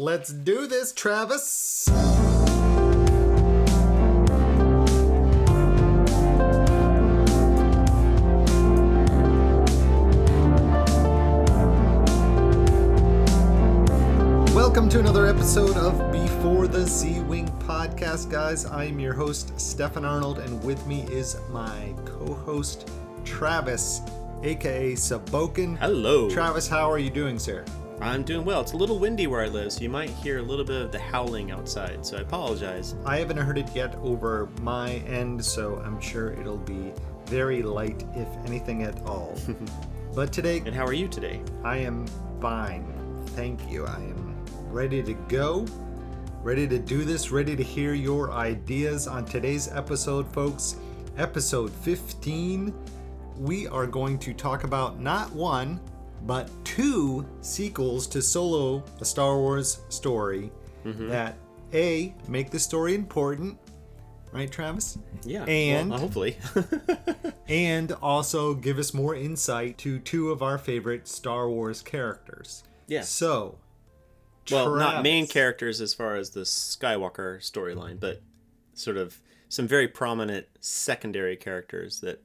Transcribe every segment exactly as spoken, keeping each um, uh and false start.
Let's do this, Travis. Welcome to another episode of Before the Z-Wing Podcast, guys. I am your host, Stefan Arnold, and with me is my co-host, Travis, a k a. Sabokin. Hello. Travis, how are you doing, sir? I'm doing well. It's a little windy where I live, so you might hear a little bit of the howling outside, so I apologize. I haven't heard it yet over my end, so I'm sure it'll be very light, if anything at all. But today... And how are you today? I am fine. Thank you. I am ready to go, ready to do this, ready to hear your ideas on today's episode, folks. Episode fifteen, we are going to talk about not one... but two sequels to Solo: A Star Wars Story mm-hmm. that, A, make the story important, right, Travis? Yeah, and well, hopefully. And also give us more insight to two of our favorite Star Wars characters. Yeah. So, Travis. Well, not main characters as far as the Skywalker storyline, but sort of some very prominent secondary characters that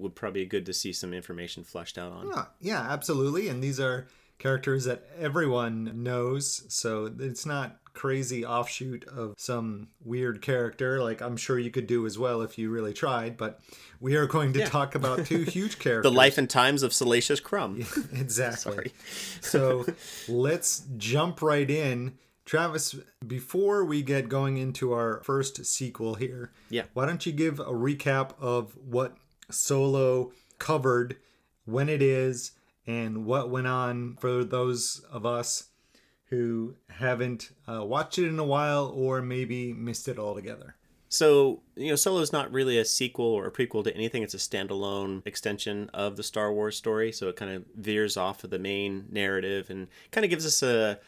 would probably be good to see some information fleshed out on. Yeah, yeah, absolutely. And these are characters that everyone knows, so it's not crazy offshoot of some weird character like I'm sure you could do as well if you really tried. But we are going to yeah. talk about two huge characters. The life and times of Salacious Crumb. Yeah, exactly. So let's jump right in. Travis, before we get going into our first sequel here, yeah. why don't you give a recap of what Solo covered, when it is, and what went on for those of us who haven't uh, watched it in a while or maybe missed it altogether. So, you know, Solo is not really a sequel or a prequel to anything. It's a standalone extension of the Star Wars story. So it kind of veers off of the main narrative and kind of gives us a,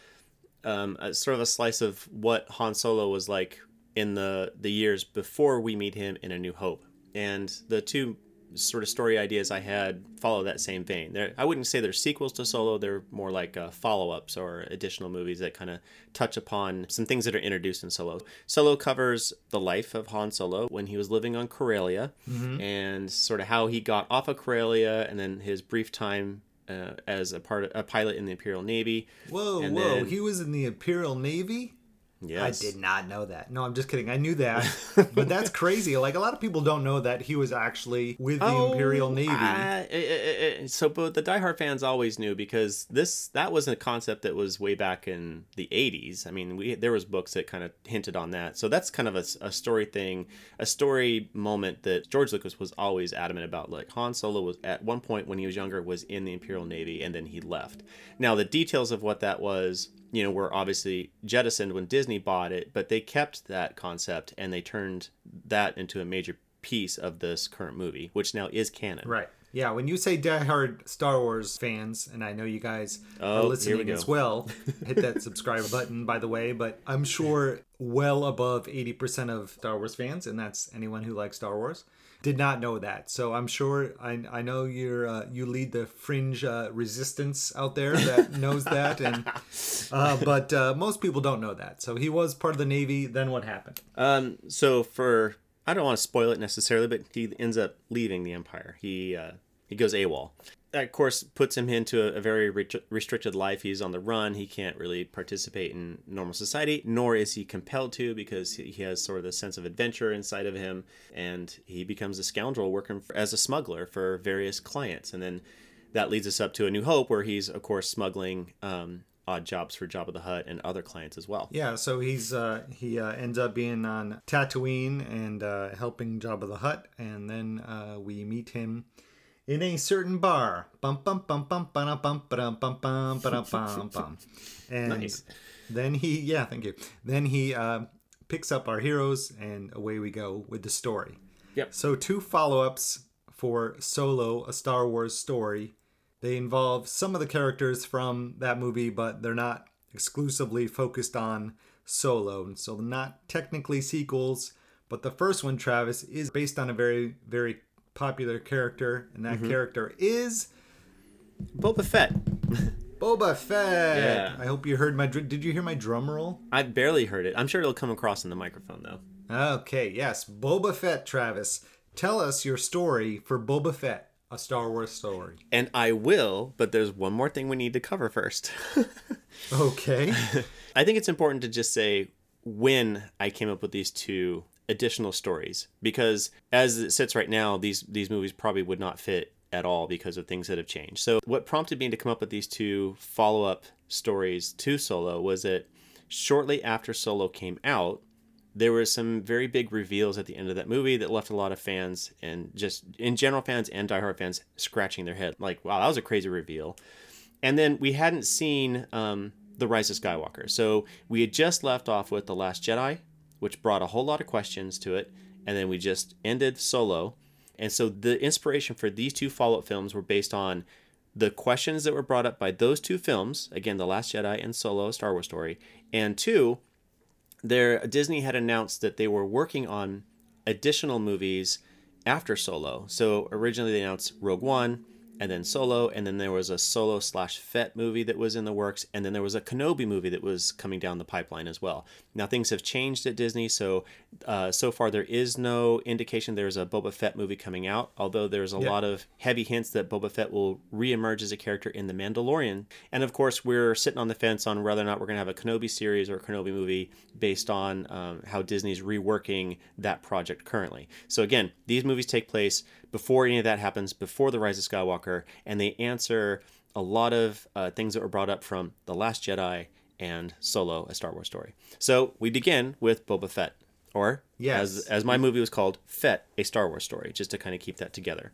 um, a sort of a slice of what Han Solo was like in the, the years before we meet him in A New Hope. And the two sort of story ideas I had follow that same vein. They're, I wouldn't say they're sequels to Solo. They're more like uh, follow-ups or additional movies that kind of touch upon some things that are introduced in Solo. Solo covers the life of Han Solo when he was living on Corellia mm-hmm. and sort of how he got off of Corellia and then his brief time uh, as a part of, a pilot in the Imperial Navy. Whoa, and whoa, then... he was in the Imperial Navy? Yes. I did not know that. No, I'm just kidding. I knew that. But that's crazy. Like, a lot of people don't know that he was actually with the oh, Imperial Navy. I, I, I, so, but the diehard fans always knew because this that wasn't a concept that was way back in the eighties. I mean, we there was books that kind of hinted on that. So that's kind of a, a story thing, a story moment that George Lucas was always adamant about. Like, Han Solo was, at one point when he was younger, was in the Imperial Navy, and then he left. Now, the details of what that was... you know, were obviously jettisoned when Disney bought it, but they kept that concept and they turned that into a major piece of this current movie, which now is canon. Right. Yeah, when you say diehard Star Wars fans, and I know you guys oh, are listening we as well, hit that subscribe button, by the way, but I'm sure well above eighty percent of Star Wars fans, and that's anyone who likes Star Wars, did not know that. So I'm sure, I I know you're uh, you lead the fringe uh, resistance out there that knows that, and uh, but uh, most people don't know that. So he was part of the Navy, then what happened? Um, so for... I don't want to spoil it necessarily, but he ends up leaving the Empire. He uh, he goes AWOL. That, of course, puts him into a, a very re- restricted life. He's on the run. He can't really participate in normal society, nor is he compelled to because he, he has sort of the sense of adventure inside of him. And he becomes a scoundrel working for, as a smuggler for various clients. And then that leads us up to A New Hope, where he's, of course, smuggling... Um, odd jobs for Jabba the Hutt and other clients as well. Yeah, so he's uh, he uh, ends up being on Tatooine and uh, helping Jabba the Hutt, and then uh, we meet him in a certain bar. Bum bum bum bum bum bum bum bum bum bum bum bum. And nice. Then he, yeah, thank you. Then he uh, picks up our heroes, and away we go with the story. Yep. So two follow-ups for Solo: A Star Wars Story. They involve some of the characters from that movie, but they're not exclusively focused on Solo. So not technically sequels, but the first one, Travis, is based on a very, very popular character, and that mm-hmm. character is... Boba Fett. Boba Fett. Yeah. I hope you heard my. Dr- Did you hear my drum roll? I barely heard it. I'm sure it'll come across in the microphone though. Okay. Yes, Boba Fett. Travis, tell us your story for Boba Fett, A Star Wars Story. And I will, but there's one more thing we need to cover first. Okay. I think it's important to just say when I came up with these two additional stories, because as it sits right now, these these movies probably would not fit at all because of things that have changed. So what prompted me to come up with these two follow-up stories to Solo was that shortly after Solo came out, there were some very big reveals at the end of that movie that left a lot of fans and just in general fans and diehard fans scratching their head like, wow, that was a crazy reveal. And then we hadn't seen um, The Rise of Skywalker. So we had just left off with The Last Jedi, which brought a whole lot of questions to it. And then we just ended Solo. And so the inspiration for these two follow-up films were based on the questions that were brought up by those two films. Again, The Last Jedi and Solo, A Star Wars Story. And two, There, Disney had announced that they were working on additional movies after Solo. So originally they announced Rogue One and then Solo. And then there was a Solo slash Fett movie that was in the works. And then there was a Kenobi movie that was coming down the pipeline as well. Now things have changed at Disney. So, uh, so far there is no indication there's a Boba Fett movie coming out. Although there's a yeah. lot of heavy hints that Boba Fett will reemerge as a character in The Mandalorian. And of course we're sitting on the fence on whether or not we're going to have a Kenobi series or a Kenobi movie based on um, how Disney's reworking that project currently. So again, these movies take place before any of that happens, before The Rise of Skywalker, and they answer a lot of uh, things that were brought up from The Last Jedi and Solo, A Star Wars Story. So we begin with Boba Fett, or yes. as as my movie was called, Fett, A Star Wars Story, just to kind of keep that together.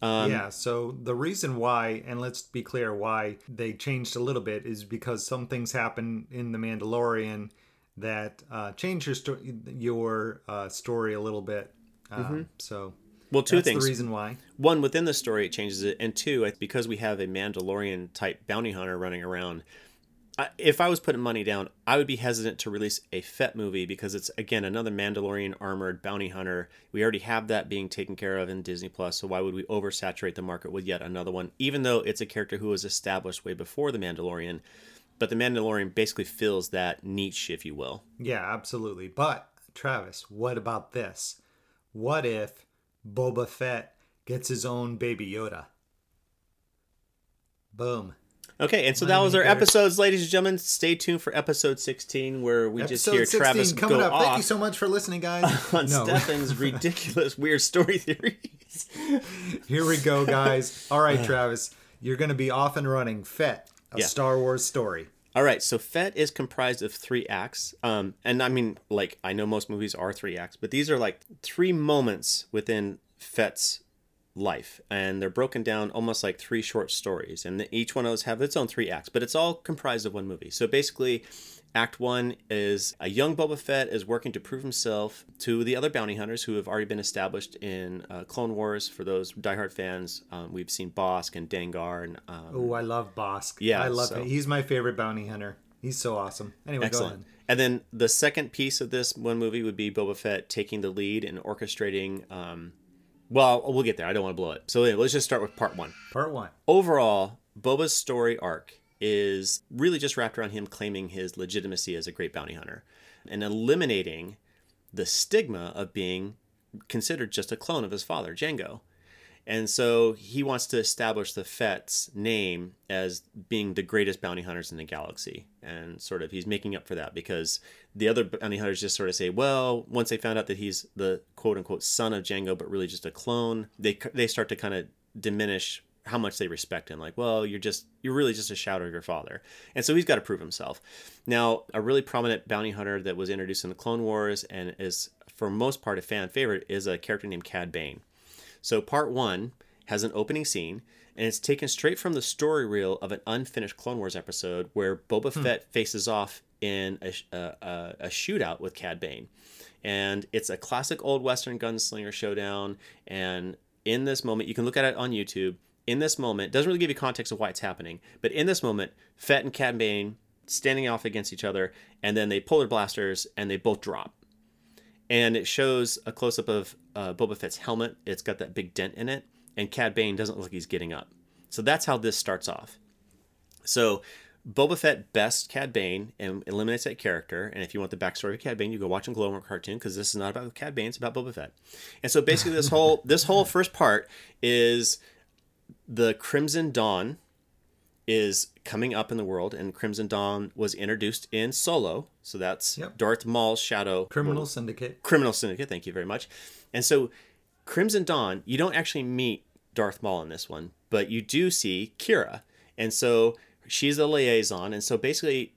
Um, yeah, so the reason why, and let's be clear why they changed a little bit, is because some things happen in The Mandalorian that uh, change your, sto- your uh, story a little bit. Uh, mm-hmm. So... Well, two That's things. That's the reason why. One, within the story, it changes it. And two, because we have a Mandalorian-type bounty hunter running around, I, if I was putting money down, I would be hesitant to release a Fett movie because it's, again, another Mandalorian-armored bounty hunter. We already have that being taken care of in Disney+, so why would we oversaturate the market with yet another one, even though it's a character who was established way before the Mandalorian. But the Mandalorian basically fills that niche, if you will. Yeah, absolutely. But, Travis, what about this? What if... Boba Fett gets his own Baby Yoda. Boom. Okay, and so that was our episodes, ladies and gentlemen. Stay tuned for episode sixteen, where we just hear Travis go off. Thank you so much for listening, guys. On Stefan's ridiculous, weird story theories. Here we go, guys. All right, Travis, you're going to be off and running. Fett, a yeah. Star Wars Story. All right, so Fett is comprised of three acts. Um, and I mean, like, I know most movies are three acts, but these are like three moments within Fett's life. And they're broken down almost like three short stories. And each one of those have its own three acts, but it's all comprised of one movie. So basically, act one is a young Boba Fett is working to prove himself to the other bounty hunters who have already been established in uh, Clone Wars. For those diehard fans, um, we've seen Bossk and Dengar. And um, oh, I love Bossk. Yeah, I love so. him. He's my favorite bounty hunter. He's so awesome. Anyway, Excellent. go on. And then the second piece of this one movie would be Boba Fett taking the lead and orchestrating. Um, well, we'll get there. I don't want to blow it. So anyway, let's just start with part one. Part one. Overall, Boba's story arc is really just wrapped around him claiming his legitimacy as a great bounty hunter and eliminating the stigma of being considered just a clone of his father, Jango. And so he wants to establish the Fett's name as being the greatest bounty hunters in the galaxy. And sort of he's making up for that because the other bounty hunters just sort of say, well, once they found out that he's the quote unquote son of Jango, but really just a clone, they they start to kind of diminish how much they respect him. Like, well, you're just, you're really just a shadow of your father. And so he's got to prove himself. Now, a really prominent bounty hunter that was introduced in the Clone Wars and is for most part a fan favorite is a character named Cad Bane. So part one has an opening scene and it's taken straight from the story reel of an unfinished Clone Wars episode where Boba hmm. Fett faces off in a, a, a shootout with Cad Bane. And it's a classic old Western gunslinger showdown. And in this moment, you can look at it on YouTube. In this moment, doesn't really give you context of why it's happening, but in this moment, Fett and Cad Bane standing off against each other, and then they pull their blasters, and they both drop. And it shows a close-up of uh, Boba Fett's helmet. It's got that big dent in it, and Cad Bane doesn't look like he's getting up. So that's how this starts off. So Boba Fett bests Cad Bane and eliminates that character. And if you want the backstory of Cad Bane, you go watch a Clone Wars cartoon, because this is not about Cad Bane, it's about Boba Fett. And so basically this whole this whole first part is the Crimson Dawn is coming up in the world, and Crimson Dawn was introduced in Solo. So that's yep. Darth Maul's shadow. Criminal Syndicate. Criminal Syndicate, thank you very much. And so Crimson Dawn, you don't actually meet Darth Maul in this one, but you do see Qi'ra. And so she's a liaison. And so basically,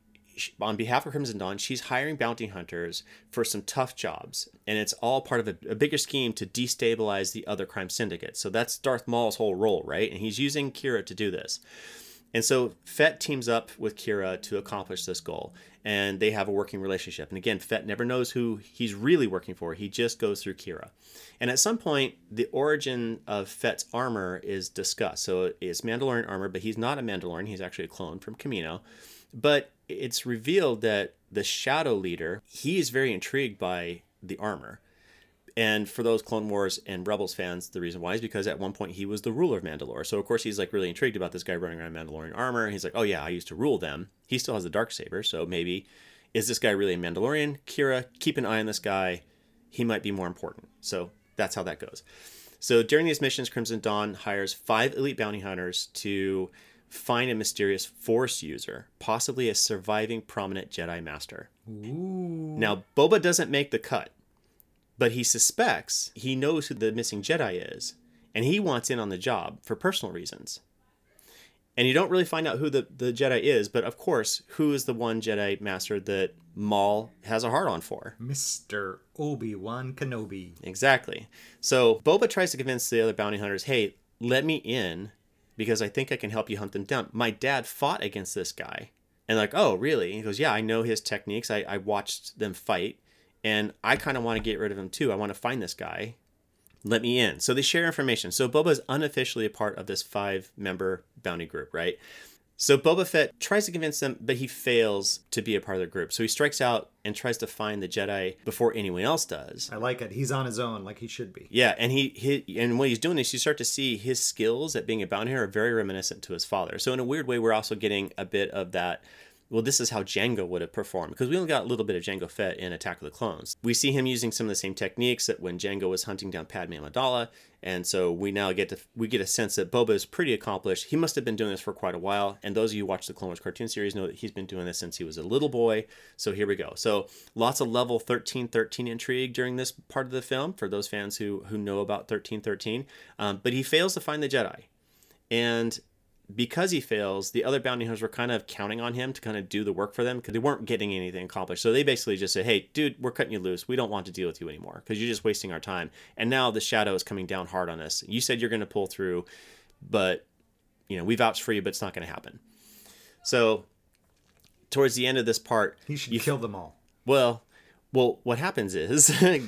on behalf of Crimson Dawn, she's hiring bounty hunters for some tough jobs. And it's all part of a, a bigger scheme to destabilize the other crime syndicate. So that's Darth Maul's whole role, right? And he's using Qi'ra to do this. And so Fett teams up with Qi'ra to accomplish this goal, and they have a working relationship. And again, Fett never knows who he's really working for. He just goes through Qi'ra. And at some point, the origin of Fett's armor is discussed. So it's Mandalorian armor, but he's not a Mandalorian. He's actually a clone from Kamino. But it's revealed that the Shadow Leader, he is very intrigued by the armor. And for those Clone Wars and Rebels fans, the reason why is because at one point he was the ruler of Mandalore. So, of course, he's like really intrigued about this guy running around in Mandalorian armor. He's like, oh, yeah, I used to rule them. He still has the Darksaber. So maybe, is this guy really a Mandalorian? Qi'ra, keep an eye on this guy. He might be more important. So that's how that goes. So during these missions, Crimson Dawn hires five elite bounty hunters to find a mysterious force user, possibly a surviving prominent Jedi Master. Ooh. Now, Boba doesn't make the cut. But he suspects, he knows who the missing Jedi is, and he wants in on the job for personal reasons. And you don't really find out who the, the Jedi is, but of course, who is the one Jedi Master that Maul has a heart on for? Mister Obi-Wan Kenobi. Exactly. So Boba tries to convince the other bounty hunters, hey, let me in, because I think I can help you hunt them down. My dad fought against this guy. And like, oh, really? And he goes, yeah, I know his techniques. I, I watched them fight. And I kind of want to get rid of him, too. I want to find this guy. Let me in. So they share information. So Boba is unofficially a part of this five-member bounty group, right? So Boba Fett tries to convince them, but he fails to be a part of the group. So he strikes out and tries to find the Jedi before anyone else does. I like it. He's on his own, like he should be. Yeah, and he, he and when he's doing this, you start to see his skills at being a bounty hunter are very reminiscent to his father. So in a weird way, we're also getting a bit of that... well, this is how Jango would have performed, because we only got a little bit of Jango Fett in Attack of the Clones. We see him using some of the same techniques that when Jango was hunting down Padme and Amidala, and so we now get to we get a sense that Boba is pretty accomplished. He must have been doing this for quite a while, and those of you who watch the Clone Wars cartoon series know that he's been doing this since he was a little boy. So here we go. So lots of level thirteen thirteen intrigue during this part of the film for those fans who who know about thirteen thirteen. Um, but he fails to find the Jedi, and because he fails, the other bounty hunters were kind of counting on him to kind of do the work for them, because they weren't getting anything accomplished. So they basically just said, hey, dude, we're cutting you loose. We don't want to deal with you anymore because you're just wasting our time. And now the Shadow is coming down hard on us. You said you're going to pull through, but, you know, we vouched for you, but it's not going to happen. So towards the end of this part... He should you kill f- them all. Well... Well, what happens is,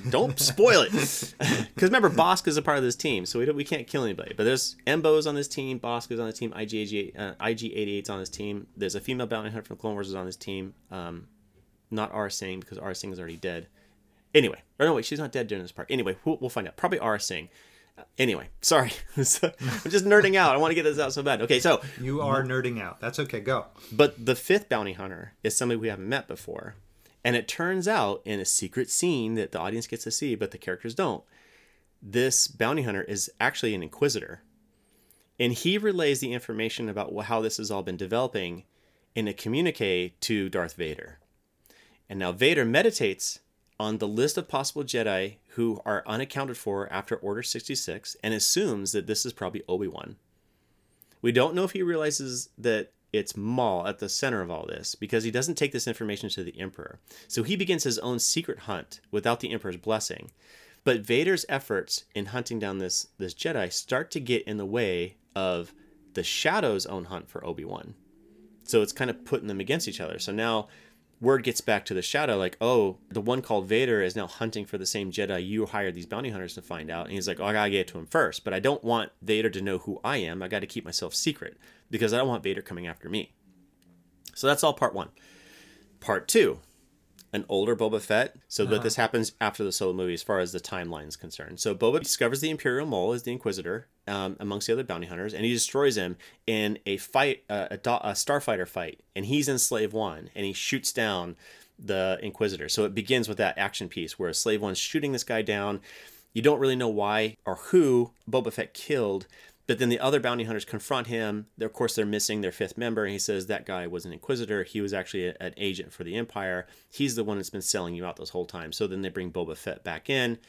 don't spoil it, because remember, Bossk is a part of this team, so we don't, we can't kill anybody. But there's Embo's on this team, Bossk is on the team, I G eighty-eight's on this team. There's a female bounty hunter from Clone Wars is on this team, um, not Aurra Sing, because Aurra Sing is already dead. Anyway, or no, wait, she's not dead during this part. Anyway, we'll, we'll find out. Probably Aurra Sing. Anyway, sorry. I'm just nerding out. I want to get this out so bad. Okay, so you are nerding out. That's okay. Go. But the fifth bounty hunter is somebody we haven't met before. And it turns out in a secret scene that the audience gets to see, but the characters don't, this bounty hunter is actually an inquisitor. And he relays the information about how this has all been developing in a communique to Darth Vader. And now Vader meditates on the list of possible Jedi who are unaccounted for after Order sixty-six and assumes that this is probably Obi-Wan. We don't know if he realizes that it's Maul at the center of all this, because he doesn't take this information to the Emperor. So he begins his own secret hunt without the Emperor's blessing. But Vader's efforts in hunting down this, this Jedi start to get in the way of the Shadow's own hunt for Obi-Wan. So it's kind of putting them against each other. So now word gets back to the Shadow, like, oh, the one called Vader is now hunting for the same Jedi you hired these bounty hunters to find out. And he's like, oh, I gotta get to him first, but I don't want Vader to know who I am. I gotta keep myself secret, because I don't want Vader coming after me. So that's all part one. Part two, an older Boba Fett, so uh-huh. that this happens after the Solo movie as far as the timeline is concerned. So Boba discovers the Imperial Mole as the Inquisitor, um, amongst the other bounty hunters, and he destroys him in a fight, uh, a, do- a starfighter fight, and he's in Slave One, and he shoots down the Inquisitor. So it begins with that action piece where Slave One's shooting this guy down. You don't really know why or who Boba Fett killed, but then the other bounty hunters confront him. They're, of course, they're missing their fifth member, and he says that guy was an Inquisitor. He was actually a, an agent for the Empire. He's the one that's been selling you out this whole time. So then they bring Boba Fett back in,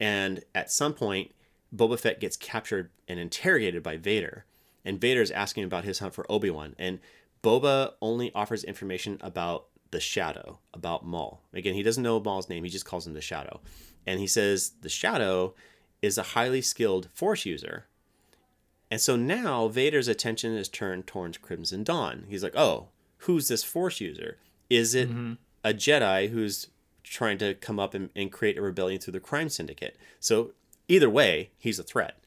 and at some point, Boba Fett gets captured and interrogated by Vader, and Vader's asking about his hunt for Obi-Wan, and Boba only offers information about the Shadow, about Maul. Again, he doesn't know Maul's name. He just calls him the Shadow, and he says the Shadow is a highly skilled Force user. And so now Vader's attention is turned towards Crimson Dawn. He's like, oh, who's this Force user? Is it mm-hmm. a Jedi who's trying to come up and, and create a rebellion through the crime syndicate? So either way, he's a threat.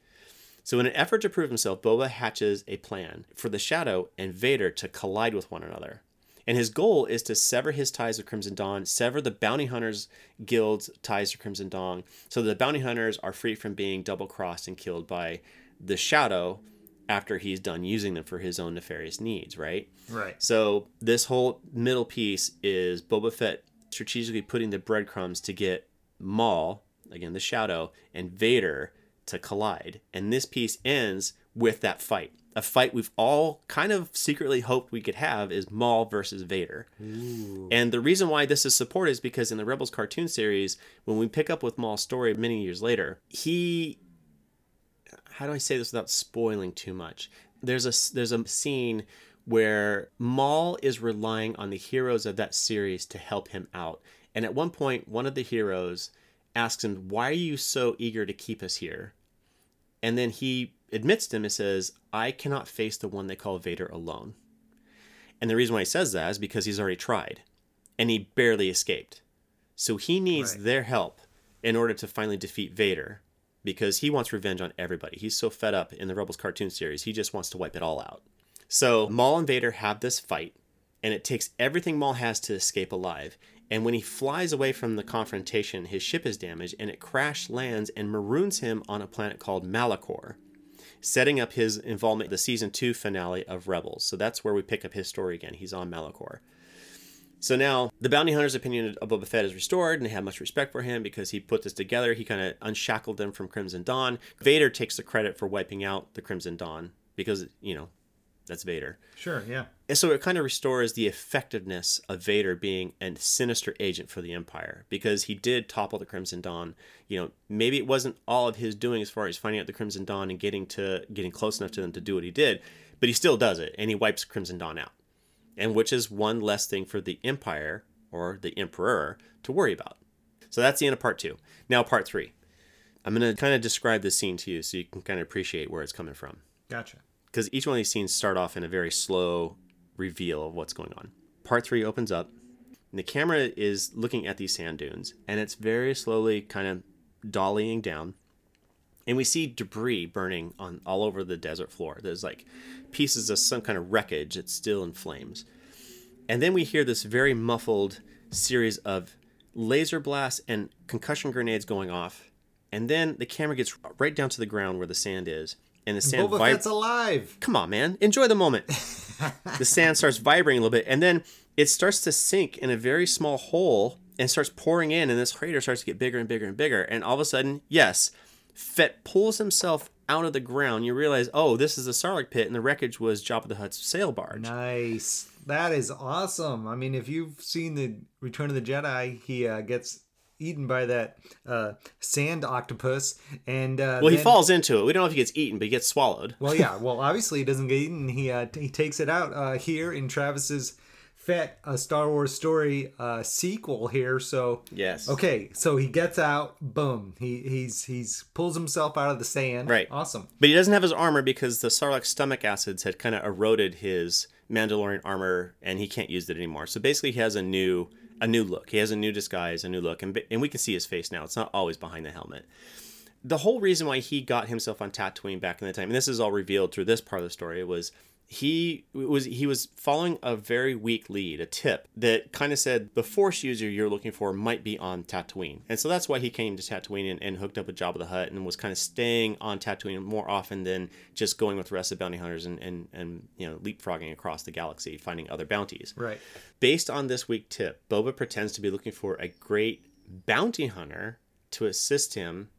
So in an effort to prove himself, Boba hatches a plan for the Shadow and Vader to collide with one another. And his goal is to sever his ties with Crimson Dawn, sever the Bounty Hunters Guild's ties to Crimson Dawn, so the Bounty Hunters are free from being double-crossed and killed by the Shadow after he's done using them for his own nefarious needs, right? Right. So this whole middle piece is Boba Fett strategically putting the breadcrumbs to get Maul, again the Shadow, and Vader to collide. And this piece ends with that fight. A fight we've all kind of secretly hoped we could have is Maul versus Vader. Ooh. And the reason why this is supported is because in the Rebels cartoon series, when we pick up with Maul's story many years later, he... How do I say this without spoiling too much? There's a there's a scene where Maul is relying on the heroes of that series to help him out. And at one point, one of the heroes asks him, why are you so eager to keep us here? And then he admits to him and says, I cannot face the one they call Vader alone. And the reason why he says that is because he's already tried. And he barely escaped. So he needs right. their help in order to finally defeat Vader. Because he wants revenge on everybody. He's so fed up in the Rebels cartoon series. He just wants to wipe it all out. So Maul and Vader have this fight. And it takes everything Maul has to escape alive. And when he flies away from the confrontation, his ship is damaged. And it crash lands and maroons him on a planet called Malachor, setting up his involvement in the season two finale of Rebels. So that's where we pick up his story again. He's on Malachor. So now the bounty hunter's opinion of Boba Fett is restored, and they have much respect for him because he put this together. He kind of unshackled them from Crimson Dawn. Vader takes the credit for wiping out the Crimson Dawn because, you know, that's Vader. Sure, yeah. And so it kind of restores the effectiveness of Vader being a sinister agent for the Empire because he did topple the Crimson Dawn. You know, maybe it wasn't all of his doing as far as finding out the Crimson Dawn and getting to getting close enough to them to do what he did, but he still does it, and he wipes Crimson Dawn out. And which is one less thing for the Empire or the Emperor to worry about. So that's the end of part two. Now part three. I'm going to kind of describe this scene to you so you can kind of appreciate where it's coming from. Gotcha. Because each one of these scenes start off in a very slow reveal of what's going on. Part three opens up, and the camera is looking at these sand dunes, and it's very slowly kind of dollying down. And we see debris burning on all over the desert floor. There's like pieces of some kind of wreckage that's still in flames. And then we hear this very muffled series of laser blasts and concussion grenades going off. And then the camera gets right down to the ground where the sand is. And the sand vibrates. Boba Fett's alive! Come on, man. Enjoy the moment. The sand starts vibrating a little bit. And then it starts to sink in a very small hole and starts pouring in. And this crater starts to get bigger and bigger and bigger. And all of a sudden, yes... Fett pulls himself out of the ground. You realize, oh, this is the Sarlacc pit, and the wreckage was Jabba the Hutt's sail barge. Nice. That is awesome. I mean, if you've seen the Return of the Jedi, he uh, gets eaten by that uh, sand octopus. and uh, Well, then... he falls into it. We don't know if he gets eaten, but he gets swallowed. Well, yeah. Well, obviously he doesn't get eaten. He, uh, t- he takes it out uh, here in Travis's Fett, A Star Wars Story uh, sequel here. So yes, okay. So he gets out. Boom. He he's he's pulls himself out of the sand. Right. Awesome. But he doesn't have his armor because the Sarlacc stomach acids had kind of eroded his Mandalorian armor, and he can't use it anymore. So basically, he has a new a new look. He has a new disguise, a new look, and and we can see his face now. It's not always behind the helmet. The whole reason why he got himself on Tatooine back in the time, and this is all revealed through this part of the story, was he was he was following a very weak lead, a tip that kind of said the Force user you're looking for might be on Tatooine. And so that's why he came to Tatooine and, and hooked up with Jabba the Hutt and was kind of staying on Tatooine more often than just going with the rest of bounty hunters and, and, and you know, leapfrogging across the galaxy, finding other bounties. Right. Based on this weak tip, Boba pretends to be looking for a great bounty hunter to assist him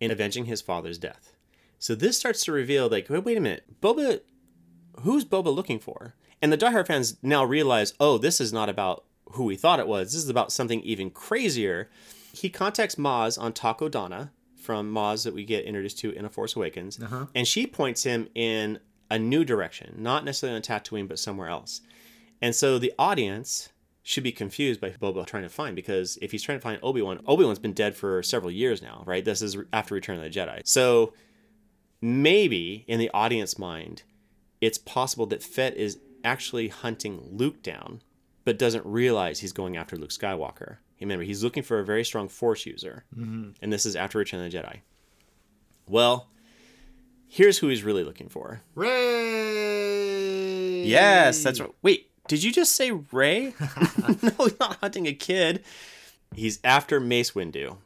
in avenging his father's death. So this starts to reveal, like, wait, wait a minute, Boba... Who's Boba looking for? And the Die Hard fans now realize, oh, this is not about who we thought it was. This is about something even crazier. He contacts Maz on Taco Donna from Maz that we get introduced to in A Force Awakens. Uh-huh. And she points him in a new direction, not necessarily on Tatooine, but somewhere else. And so the audience should be confused by Boba trying to find, because if he's trying to find Obi-Wan, Obi-Wan's been dead for several years now, right? This is after Return of the Jedi. So maybe in the audience mind, it's possible that Fett is actually hunting Luke down, but doesn't realize he's going after Luke Skywalker. Remember, he's looking for a very strong Force user, mm-hmm. and this is after Return of the Jedi. Well, here's who he's really looking for. Rey! Yes, that's right. Wait, did you just say Rey? No, he's not hunting a kid. He's after Mace Windu.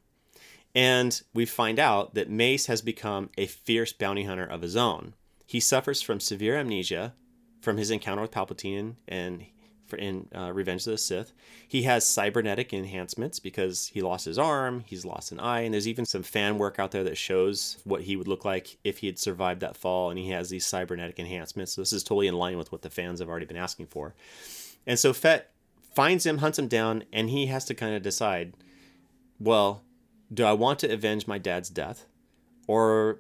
And we find out that Mace has become a fierce bounty hunter of his own. He suffers from severe amnesia from his encounter with Palpatine and for in uh, Revenge of the Sith. He has cybernetic enhancements because he lost his arm, he's lost an eye, and there's even some fan work out there that shows what he would look like if he had survived that fall, and he has these cybernetic enhancements. So this is totally in line with what the fans have already been asking for. And so Fett finds him, hunts him down, and he has to kind of decide, well, do I want to avenge my dad's death, or...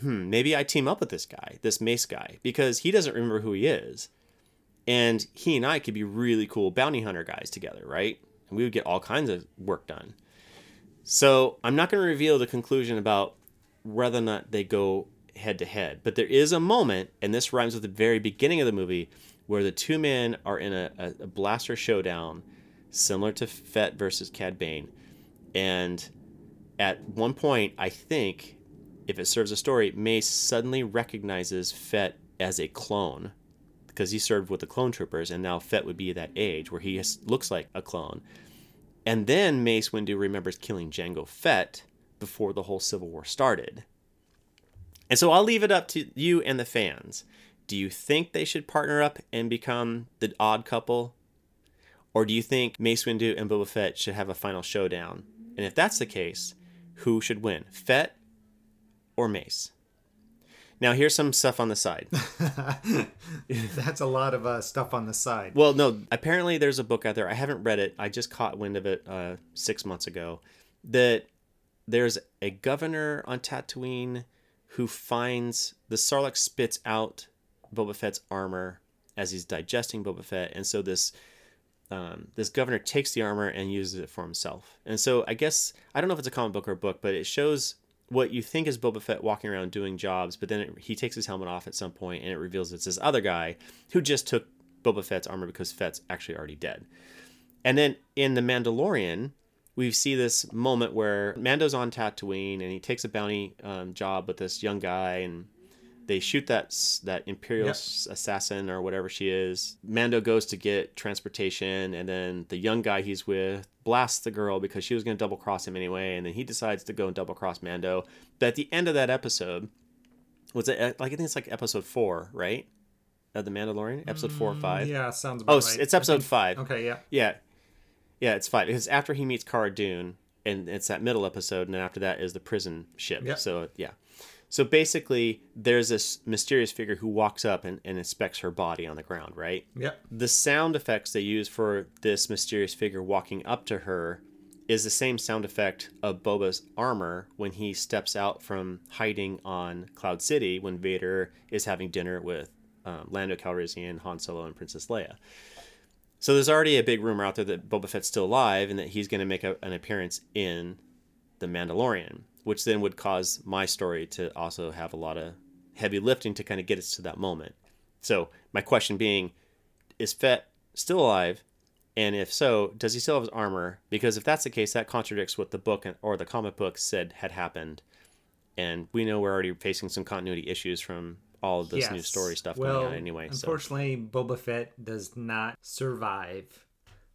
Hmm, maybe I team up with this guy, this Mace guy, because he doesn't remember who he is. And he and I could be really cool bounty hunter guys together, right? And we would get all kinds of work done. So I'm not going to reveal the conclusion about whether or not they go head to head. But there is a moment, and this rhymes with the very beginning of the movie, where the two men are in a, a blaster showdown similar to Fett versus Cad Bane. And at one point, I think... if it serves a story, Mace suddenly recognizes Fett as a clone because he served with the clone troopers, and now Fett would be that age where he looks like a clone. And then Mace Windu remembers killing Jango Fett before the whole Civil War started. And so I'll leave it up to you and the fans. Do you think they should partner up and become the odd couple? Or do you think Mace Windu and Boba Fett should have a final showdown? And if that's the case, who should win? Fett or Mace? Now, here's some stuff on the side. That's a lot of uh, stuff on the side. Well, no, apparently there's a book out there. I haven't read it. I just caught wind of it uh, six months ago. That there's a governor on Tatooine who finds the Sarlacc spits out Boba Fett's armor as he's digesting Boba Fett. And so this um, this governor takes the armor and uses it for himself. And so I guess, I don't know if it's a comic book or a book, but it shows... what you think is Boba Fett walking around doing jobs, but then it, he takes his helmet off at some point, and it reveals it's this other guy who just took Boba Fett's armor because Fett's actually already dead. And then in The Mandalorian, we see this moment where Mando's on Tatooine, and he takes a bounty um, job with this young guy, and they shoot that that Imperial yep. assassin or whatever she is. Mando goes to get transportation, and then the young guy he's with blasts the girl because she was going to double-cross him anyway, and then he decides to go and double-cross Mando. But at the end of that episode, was it like I think it's like episode four, right? Of The Mandalorian? Episode mm, four or five? Yeah, sounds about oh, right. Oh, it's episode think, five. Okay, yeah. Yeah, yeah, it's five. Because after he meets Cara Dune, and it's that middle episode, and then after that is the prison ship. Yep. So, yeah. So basically, there's this mysterious figure who walks up and, and inspects her body on the ground, right? Yep. The sound effects they use for this mysterious figure walking up to her is the same sound effect of Boba's armor when he steps out from hiding on Cloud City when Vader is having dinner with um, Lando Calrissian, Han Solo, and Princess Leia. So there's already a big rumor out there that Boba Fett's still alive and that he's going to make a, an appearance in The Mandalorian, which then would cause my story to also have a lot of heavy lifting to kind of get us to that moment. So my question being, is Fett still alive? And if so, does he still have his armor? Because if that's the case, that contradicts what the book or the comic book said had happened. And we know we're already facing some continuity issues from all of this yes. new story stuff well, going on anyway. Unfortunately, so. Boba Fett does not survive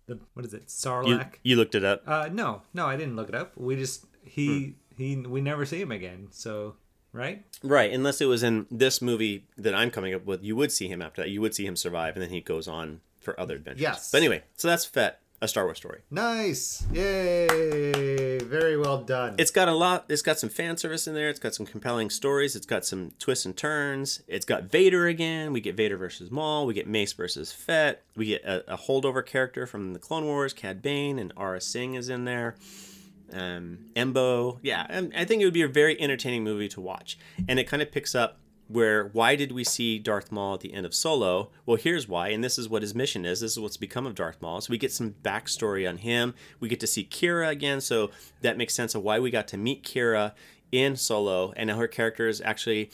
the, what is it, Sarlacc? You, you looked it up? Uh, no, no, I didn't look it up. We just, he, hmm. he, we never see him again, so... Right? Right. Unless it was in this movie that I'm coming up with, you would see him after that. You would see him survive, and then he goes on for other adventures. Yes. But anyway, so that's Fett, A Star Wars Story. Nice. Yay. Very well done. It's got a lot. It's got some fan service in there. It's got some compelling stories. It's got some twists and turns. It's got Vader again. We get Vader versus Maul. We get Mace versus Fett. We get a, a holdover character from the Clone Wars, Cad Bane, and Ara Singh is in there. Um, Embo. Yeah, and I think it would be a very entertaining movie to watch. And it kind of picks up where, why did we see Darth Maul at the end of Solo? Well, here's why, and this is what his mission is. This is what's become of Darth Maul. So we get some backstory on him. We get to see Qi'ra again, so that makes sense of why we got to meet Qi'ra in Solo. And now her character is actually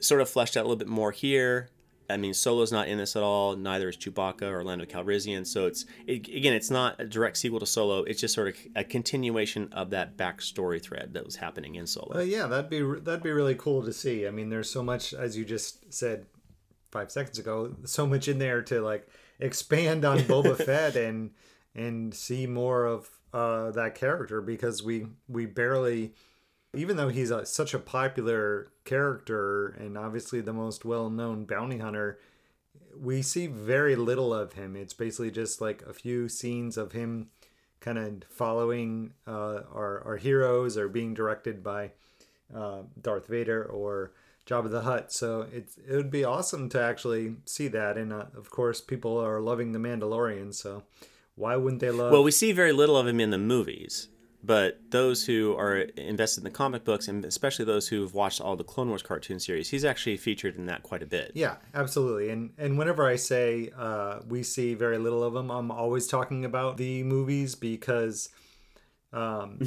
sort of fleshed out a little bit more here. I mean, Solo's not in this at all. Neither is Chewbacca or Lando Calrissian. So it's it, again, it's not a direct sequel to Solo. It's just sort of a continuation of that backstory thread that was happening in Solo. Uh, yeah, that'd be that'd be really cool to see. I mean, there's so much, as you just said five seconds ago, so much in there to like expand on Boba Fett and and see more of uh, that character, because we we barely, even though he's a, such a popular character and obviously the most well-known bounty hunter, we see very little of him. It's basically just like a few scenes of him kind of following uh, our, our heroes or being directed by uh, Darth Vader or Jabba the Hutt. So it's, it would be awesome to actually see that. And uh, of course, people are loving The Mandalorian, so why wouldn't they love... Well, we see very little of him in the movies. But those who are invested in the comic books, and especially those who have watched all the Clone Wars cartoon series, he's actually featured in that quite a bit. Yeah, absolutely. And and whenever I say uh, we see very little of him, I'm always talking about the movies, because um,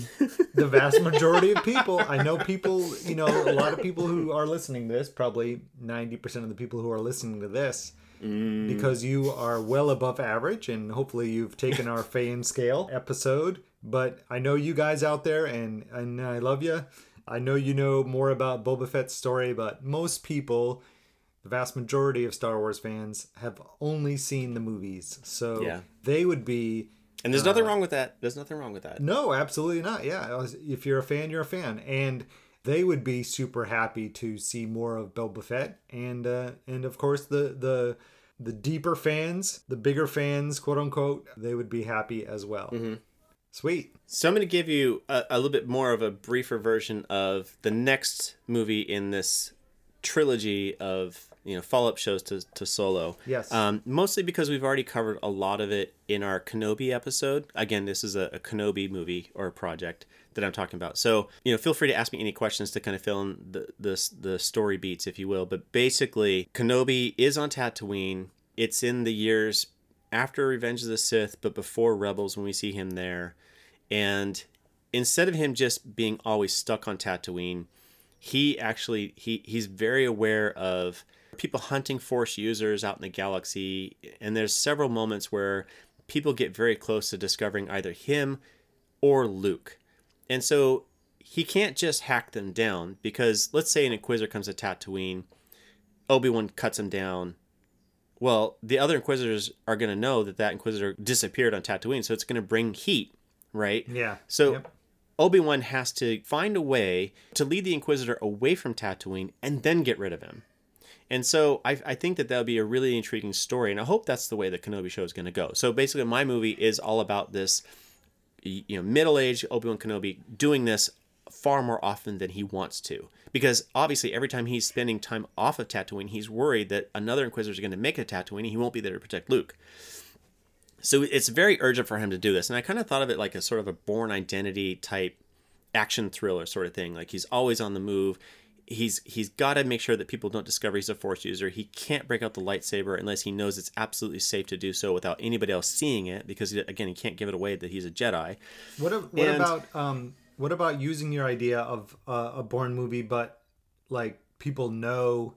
the vast majority of people, I know people, you know, a lot of people who are listening to this, probably ninety percent of the people who are listening to this, mm. because you are well above average, and hopefully you've taken our fan scale episode. But I know you guys out there, and, and I love you. I know you know more about Boba Fett's story, but most people, the vast majority of Star Wars fans, have only seen the movies. So yeah. they would be... And there's uh, nothing wrong with that. There's nothing wrong with that. No, absolutely not. Yeah, if you're a fan, you're a fan. And they would be super happy to see more of Boba Fett. And, uh, and of course, the... the the deeper fans, the bigger fans, quote-unquote, they would be happy as well. Mm-hmm. Sweet. So I'm going to give you a, a little bit more of a briefer version of the next movie in this trilogy of, you know, follow-up shows to, to Solo. Yes. Um, mostly because we've already covered a lot of it in our Kenobi episode. Again, this is a, a Kenobi movie or project that I'm talking about. So, you know, feel free to ask me any questions to kind of fill in the the, the story beats, if you will. But basically, Kenobi is on Tatooine. It's in the years after Revenge of the Sith, but before Rebels, when we see him there. And instead of him just being always stuck on Tatooine, he actually, he he's very aware of people hunting Force users out in the galaxy. And there's several moments where people get very close to discovering either him or Luke. And so he can't just hack them down, because let's say an Inquisitor comes to Tatooine, Obi-Wan cuts him down. Well, the other Inquisitors are going to know that that Inquisitor disappeared on Tatooine, so it's going to bring heat, right? Yeah. So yep. Obi-Wan has to find a way to lead the Inquisitor away from Tatooine and then get rid of him. And so I, I think that that would be a really intriguing story, and I hope that's the way the Kenobi show is going to go. So basically, my movie is all about this, you know, middle-aged Obi-Wan Kenobi doing this far more often than he wants to, because obviously every time he's spending time off of Tatooine, he's worried that another Inquisitor is going to make it to Tatooine and he won't be there to protect Luke. So it's very urgent for him to do this. And I kind of thought of it like a sort of a Bourne Identity type action thriller sort of thing. Like, he's always on the move. He's he's got to make sure that people don't discover he's a Force user. He can't break out the lightsaber unless he knows it's absolutely safe to do so without anybody else seeing it, because again, he can't give it away that he's a Jedi. What, what and, about um? What about using your idea of uh, a Bourne movie, but like people know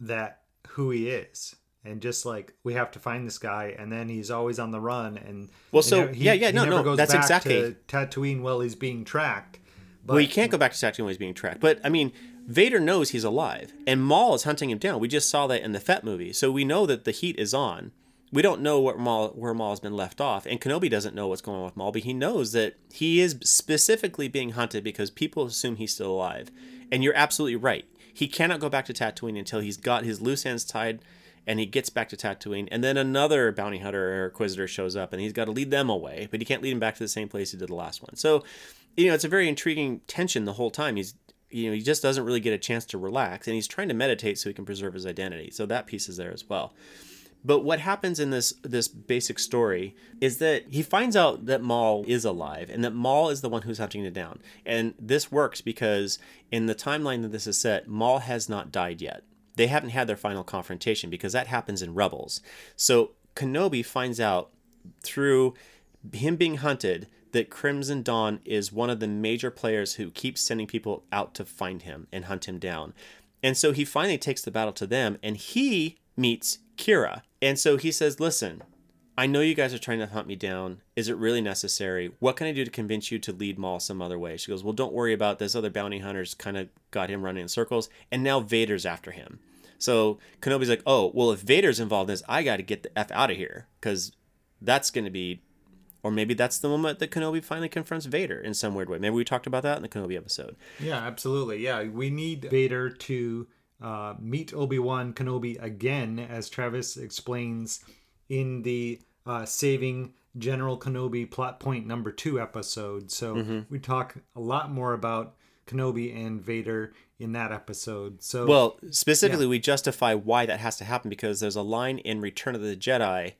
that who he is, and just like, we have to find this guy, and then he's always on the run, and well, so he, yeah, yeah, no, he never no, goes that's back exactly to Tatooine while he's being tracked. But, well, he can't go back to Tatooine while he's being tracked. But I mean, Vader knows he's alive, and Maul is hunting him down. We just saw that in the Fett movie, so we know that the heat is on. We don't know what Maul, where Maul has been left off, and Kenobi doesn't know what's going on with Maul, but he knows that he is specifically being hunted because people assume he's still alive. And you're absolutely right. He cannot go back to Tatooine until he's got his loose ends tied, and he gets back to Tatooine, and then another bounty hunter or inquisitor shows up, and he's got to lead them away, but he can't lead them back to the same place he did the last one. So, you know, it's a very intriguing tension the whole time. He's You know, he just doesn't really get a chance to relax, and he's trying to meditate so he can preserve his identity. So that piece is there as well. But what happens in this this basic story is that he finds out that Maul is alive and that Maul is the one who's hunting him down. And this works because in the timeline that this is set, Maul has not died yet. They haven't had their final confrontation because that happens in Rebels. So Kenobi finds out through him being hunted that Crimson Dawn is one of the major players who keeps sending people out to find him and hunt him down. And so he finally takes the battle to them, and he meets Qi'ra. And so he says, listen, I know you guys are trying to hunt me down. Is it really necessary? What can I do to convince you to lead Maul some other way? She goes, well, don't worry about this. Other bounty hunters kind of got him running in circles, and now Vader's after him. So Kenobi's like, oh, well, if Vader's involved in this, I got to get the F out of here, because that's going to be... Or maybe that's the moment that Kenobi finally confronts Vader in some weird way. Maybe we talked about that in the Kenobi episode. Yeah, absolutely. Yeah, we need Vader to uh, meet Obi-Wan Kenobi again, as Travis explains in the uh, Saving General Kenobi plot point number two episode. So mm-hmm. we talk a lot more about Kenobi and Vader in that episode. So Well, specifically, yeah. we justify why that has to happen because there's a line in Return of the Jedi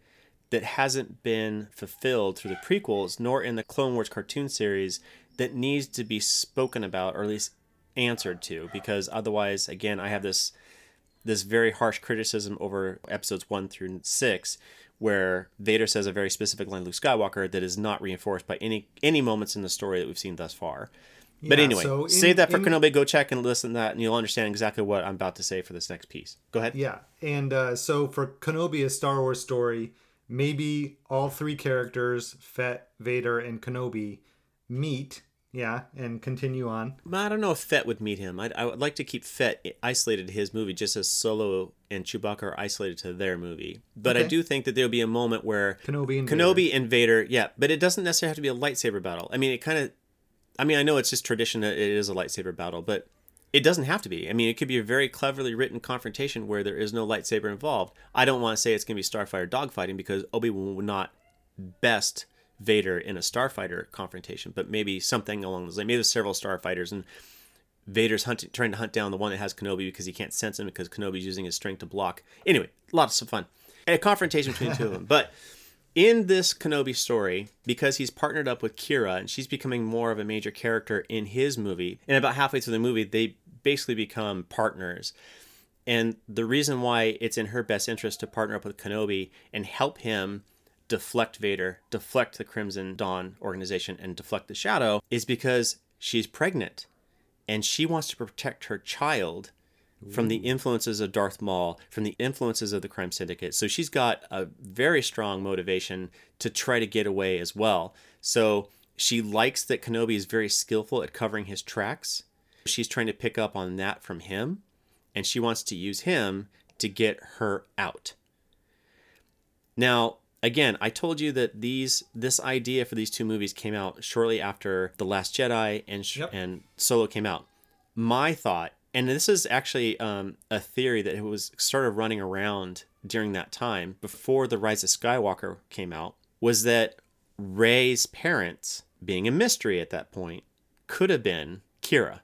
that hasn't been fulfilled through the prequels, nor in the Clone Wars cartoon series, that needs to be spoken about, or at least answered to, because otherwise, again, I have this this very harsh criticism over episodes one through six, where Vader says a very specific line to Luke Skywalker that is not reinforced by any any moments in the story that we've seen thus far. Yeah, but anyway, so in, save that for in, Kenobi. Go check and listen to that, and you'll understand exactly what I'm about to say for this next piece. Go ahead. Yeah, and uh, so for Kenobi, A Star Wars Story, maybe all three characters, Fett, Vader, and Kenobi, meet, yeah, and continue on. I don't know if Fett would meet him. I'd, I would like to keep Fett isolated to his movie, just as Solo and Chewbacca are isolated to their movie. But okay. I do think that there'll be a moment where Kenobi and Kenobi Vader. and Vader, yeah, but it doesn't necessarily have to be a lightsaber battle. I mean, it kind of, I mean, I know it's just tradition that it is a lightsaber battle, but it doesn't have to be. I mean, it could be a very cleverly written confrontation where there is no lightsaber involved. I don't want to say it's going to be starfighter dogfighting because Obi-Wan would not best Vader in a starfighter confrontation, but maybe something along those lines. Maybe there's several starfighters and Vader's hunting, trying to hunt down the one that has Kenobi because he can't sense him because Kenobi's using his strength to block. Anyway, lots of fun. And a confrontation between the two of them. But in this Kenobi story, because he's partnered up with Qi'ra and she's becoming more of a major character in his movie, and about halfway through the movie, they basically become partners. And the reason why it's in her best interest to partner up with Kenobi and help him deflect Vader, deflect the Crimson Dawn organization, and deflect the Shadow is because she's pregnant and she wants to protect her child from the influences of Darth Maul, from the influences of the crime syndicate. So she's got a very strong motivation to try to get away as well. So she likes that Kenobi is very skillful at covering his tracks. She's trying to pick up on that from him, and she wants to use him to get her out. Now, again, I told you that these this idea for these two movies came out shortly after The Last Jedi and sh- yep. and Solo came out. My thought, and this is actually um, a theory that it was sort of running around during that time, before The Rise of Skywalker came out, was that Rey's parents, being a mystery at that point, could have been Qi'ra.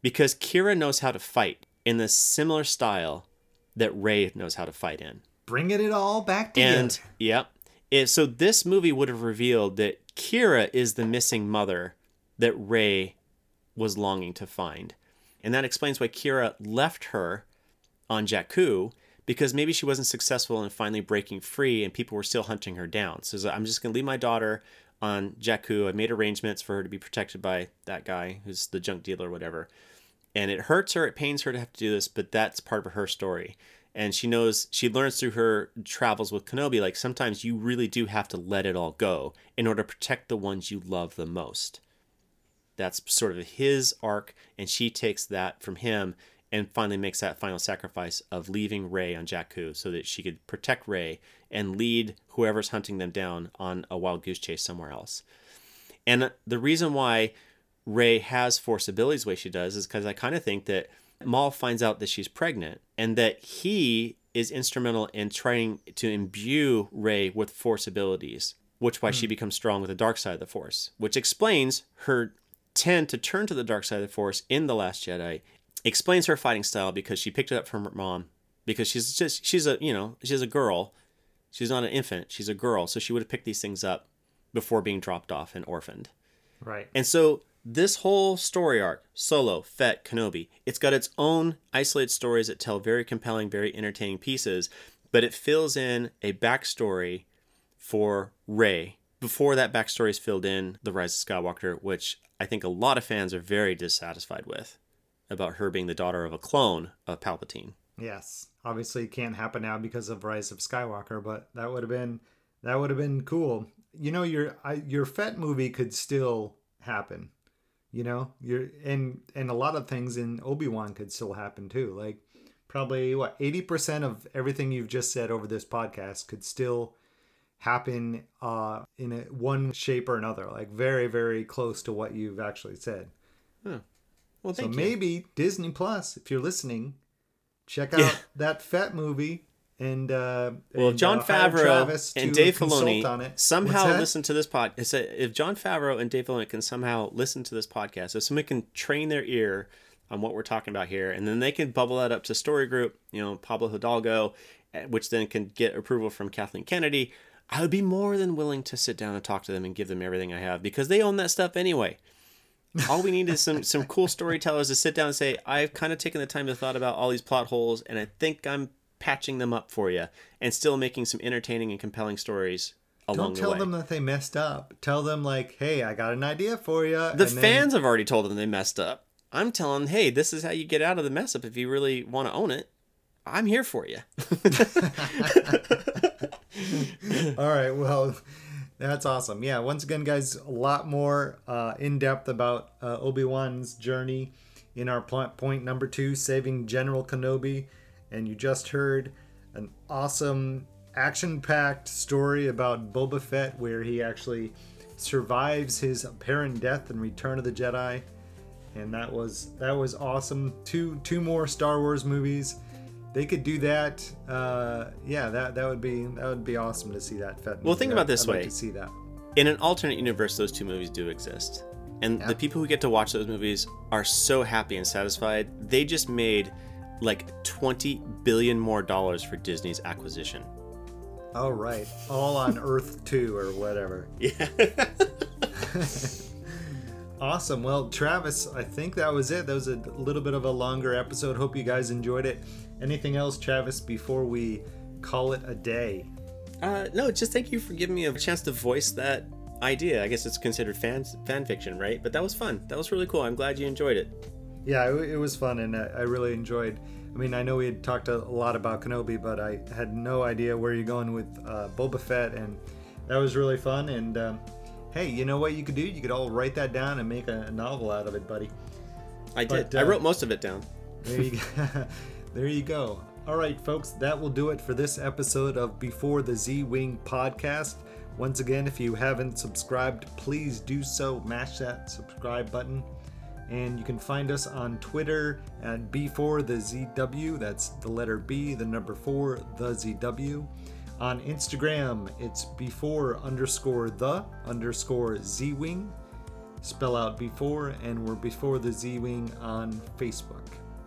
Because Qi'ra knows how to fight in the similar style that Rey knows how to fight in. Bringing it all back together. And, yep. Yeah, so this movie would have revealed that Qi'ra is the missing mother that Rey was longing to find. And that explains why Qi'ra left her on Jakku, because maybe she wasn't successful in finally breaking free and people were still hunting her down. So I'm just going to leave my daughter on Jakku. I made arrangements for her to be protected by that guy who's the junk dealer or whatever. And it hurts her. It pains her to have to do this, but that's part of her story. And she knows, she learns through her travels with Kenobi, like sometimes you really do have to let it all go in order to protect the ones you love the most. That's sort of his arc, and she takes that from him and finally makes that final sacrifice of leaving Rey on Jakku so that she could protect Rey and lead whoever's hunting them down on a wild goose chase somewhere else. And the reason why Rey has Force abilities the way she does is because I kind of think that Maul finds out that she's pregnant and that he is instrumental in trying to imbue Rey with Force abilities, which is why mm. she becomes strong with the dark side of the Force, which explains her tend to turn to the dark side of the Force in The Last Jedi, explains her fighting style because she picked it up from her mom, because she's just, she's a, you know, she's a girl. She's not an infant. She's a girl. So she would have picked these things up before being dropped off and orphaned. Right. And so this whole story arc, Solo, Fett, Kenobi, it's got its own isolated stories that tell very compelling, very entertaining pieces, but it fills in a backstory for Rey. Before that backstory is filled in, The Rise of Skywalker, which I think a lot of fans are very dissatisfied with, about her being the daughter of a clone of Palpatine. Yes. Obviously it can't happen now because of Rise of Skywalker, but that would have been that would have been cool. You know, your your Fett movie could still happen. You know, you're and and a lot of things in Obi-Wan could still happen too. Like probably what eighty percent of everything you've just said over this podcast could still happen uh, in a, one shape or another. Like very, very close to what you've actually said. Hmm. Well, thank so you. Maybe Disney Plus, if you're listening, check out yeah. that Fett movie. And uh, well, if John uh, Favreau and Dave Filoni somehow listen to this podcast, if John Favreau and Dave Filoni can somehow listen to this podcast, if somebody can train their ear on what we're talking about here, and then they can bubble that up to Story Group, you know, Pablo Hidalgo, which then can get approval from Kathleen Kennedy, I would be more than willing to sit down and talk to them and give them everything I have, because they own that stuff anyway. All we need is some, some cool storytellers to sit down and say, I've kind of taken the time to thought about all these plot holes, and I think I'm patching them up for you and still making some entertaining and compelling stories along the way. Don't tell them that they messed up. Tell them, like, hey, I got an idea for you. The fans have already told them they messed up. I'm telling them, hey, this is how you get out of the mess up if you really want to own it. I'm here for you. All right, well, that's awesome. Yeah, once again, guys, a lot more uh, in-depth about uh, Obi-Wan's journey in our point number two, Saving General Kenobi. And you just heard an awesome action-packed story about Boba Fett, where he actually survives his apparent death in Return of the Jedi. And that was that was awesome. Two two more Star Wars movies. They could do that. Uh, yeah, that, that would be that would be awesome to see that Fett movie. Well, think about this way. I'd like to see that. In an alternate universe, those two movies do exist. And yeah. the people who get to watch those movies are so happy and satisfied. They just made like twenty billion more dollars for Disney's acquisition. Oh, right. All on Earth two or whatever. Yeah. Awesome. Well, Travis, I think that was it. That was a little bit of a longer episode. Hope you guys enjoyed it. Anything else, Travis, before we call it a day? Uh, no, just thank you for giving me a chance to voice that idea. I guess it's considered fan, fan fiction, right? But that was fun. That was really cool. I'm glad you enjoyed it. Yeah, it was fun, and I really enjoyed. I mean, I know we had talked a lot about Kenobi, but I had no idea where you're going with uh, Boba Fett, and that was really fun. And um, hey, you know what you could do? You could all write that down and make a novel out of it, buddy. I but, did. Uh, I wrote most of it down. There you go. There you go. All right, folks, that will do it for this episode of Before the Z-Wing podcast. Once again, if you haven't subscribed, please do so. Mash that subscribe button. And you can find us on Twitter at B four the Z W. That's the letter B, the number four, the Z W. On Instagram, it's before underscore the underscore Z-Wing. Spell out before, and we're Before the Z-Wing on Facebook.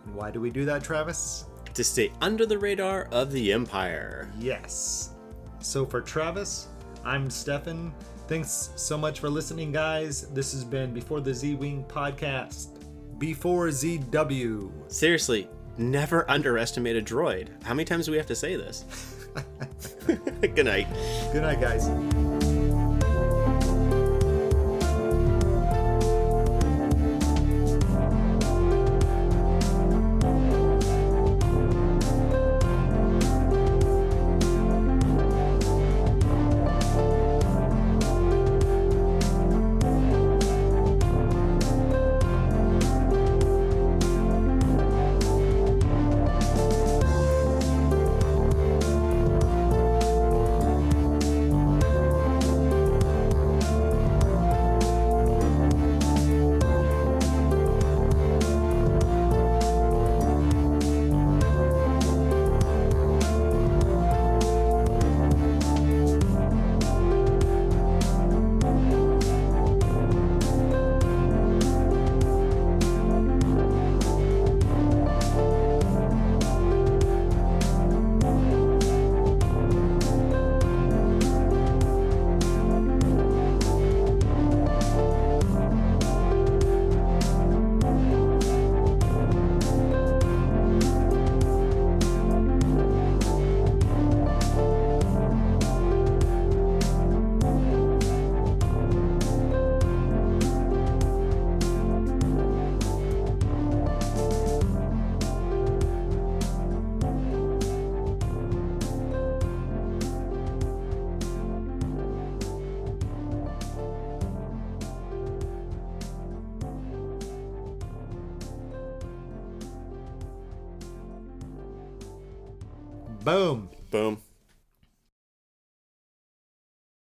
And why do we do that, Travis? To stay under the radar of the Empire. Yes. So for Travis, I'm Stefan. Thanks so much for listening, guys. This has been Before the Z-Wing podcast. Before Z W. Seriously, never underestimate a droid. How many times do we have to say this? Good night. Good night, guys. Boom. Boom.